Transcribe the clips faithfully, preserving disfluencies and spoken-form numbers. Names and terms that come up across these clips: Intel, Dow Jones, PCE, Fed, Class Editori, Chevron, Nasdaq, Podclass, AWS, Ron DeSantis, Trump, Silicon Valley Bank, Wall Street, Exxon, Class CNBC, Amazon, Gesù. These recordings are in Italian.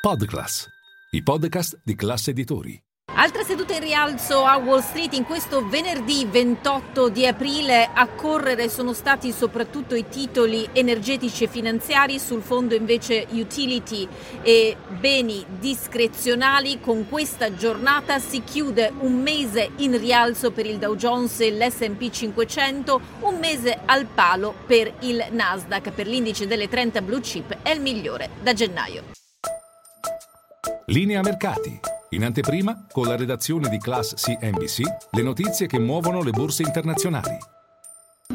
Podclass, i podcast di Class Editori. Altra seduta in rialzo a Wall Street in questo venerdì ventotto di aprile. A correre sono stati soprattutto i titoli energetici e finanziari, sul fondo invece utility e beni discrezionali. Con questa giornata si chiude un mese in rialzo per il Dow Jones e l'esse e pi cinquecento, un mese al palo per il Nasdaq. Per l'indice delle trenta blue chip è il migliore da gennaio. Linea mercati. In anteprima, con la redazione di Class C N B C, le notizie che muovono le borse internazionali.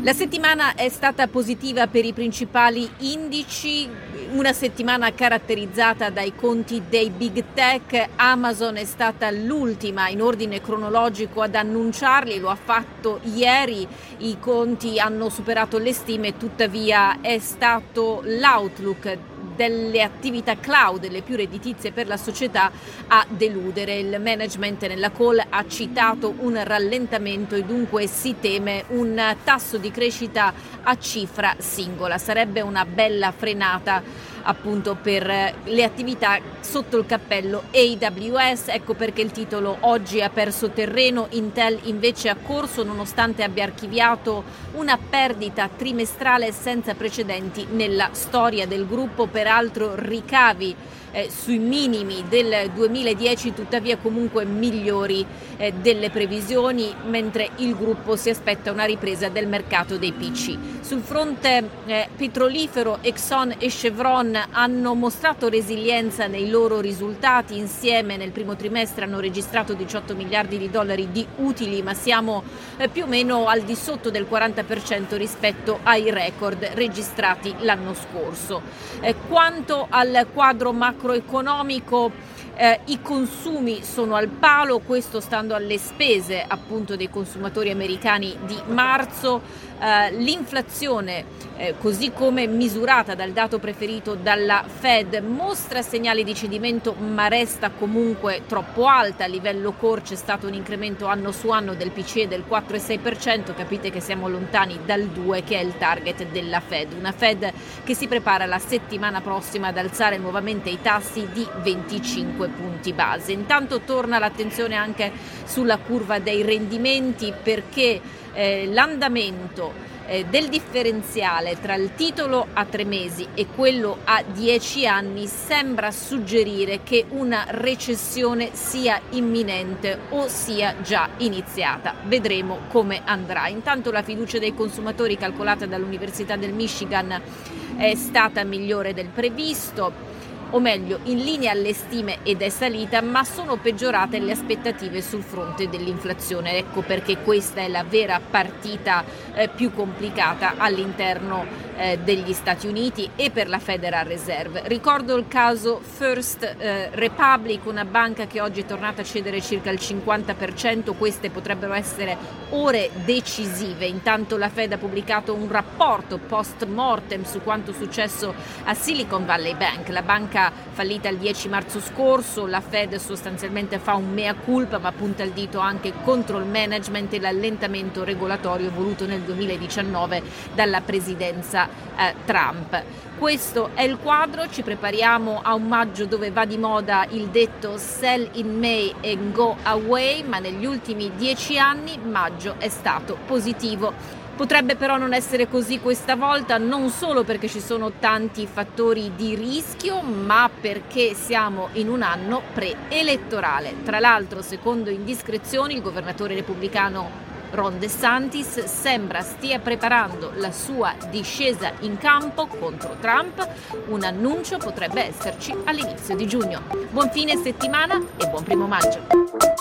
La settimana è stata positiva per i principali indici, una settimana caratterizzata dai conti dei big tech. Amazon è stata l'ultima in ordine cronologico ad annunciarli, lo ha fatto ieri, i conti hanno superato le stime, tuttavia è stato l'outlook delle attività cloud, le più redditizie per la società, a deludere. Il management nella call ha citato un rallentamento e dunque si teme un tasso di crescita a cifra singola. Sarebbe una bella frenata appunto per le attività sotto il cappello A W S, ecco perché il titolo oggi ha perso terreno. Intel invece ha corso nonostante abbia archiviato una perdita trimestrale senza precedenti nella storia del gruppo, peraltro ricavi eh, sui minimi del duemiladieci, tuttavia comunque migliori eh, delle previsioni, mentre il gruppo si aspetta una ripresa del mercato dei P C. Sul fronte eh, petrolifero, Exxon e Chevron hanno mostrato resilienza nei loro risultati, insieme nel primo trimestre hanno registrato diciotto miliardi di dollari di utili, ma siamo eh, più o meno al di sotto del quaranta per cento rispetto ai record registrati l'anno scorso. Eh, quanto al quadro macroeconomico, eh, i consumi sono al palo, questo stando alle spese appunto dei consumatori americani di marzo. Eh, l'inflazione, eh, così come misurata dal dato preferito dalla Fed, mostra segnali di cedimento ma resta comunque troppo alta. A livello core c'è stato un incremento anno su anno del P C E del quattro virgola sei per cento, capite che siamo lontani dal due che è il target della Fed, una Fed che si prepara la settimana prossima ad alzare nuovamente i tassi di venticinque punti base. Intanto torna l'attenzione anche sulla curva dei rendimenti, perché eh, l'andamento eh, del differenziale tra il titolo a tre mesi e quello a dieci anni sembra suggerire che una recessione sia imminente o sia già iniziata. Vedremo come andrà. Intanto la fiducia dei consumatori calcolata dall'Università del Michigan è stata migliore del previsto, o meglio in linea alle stime, ed è salita, ma sono peggiorate le aspettative sul fronte dell'inflazione. Ecco perché questa è la vera partita eh, più complicata all'interno eh, degli Stati Uniti e per la Federal Reserve. Ricordo il caso First eh, Republic, una banca che oggi è tornata a cedere circa il cinquanta per cento, queste potrebbero essere ore decisive. Intanto la Fed ha pubblicato un rapporto post mortem su quanto successo a Silicon Valley Bank, la banca fallita il dieci marzo scorso. La Fed sostanzialmente fa un mea culpa, ma punta il dito anche contro il management e l'allentamento regolatorio voluto nel duemiladiciannove dalla presidenza eh, Trump. Questo è il quadro, ci prepariamo a un maggio dove va di moda il detto sell in May and go away, ma negli ultimi dieci anni maggio è stato positivo. Potrebbe però non essere così questa volta, non solo perché ci sono tanti fattori di rischio, ma perché siamo in un anno preelettorale. Tra l'altro, secondo indiscrezioni, il governatore repubblicano Ron DeSantis sembra stia preparando la sua discesa in campo contro Trump. Un annuncio potrebbe esserci all'inizio di giugno. Buon fine settimana e buon primo maggio!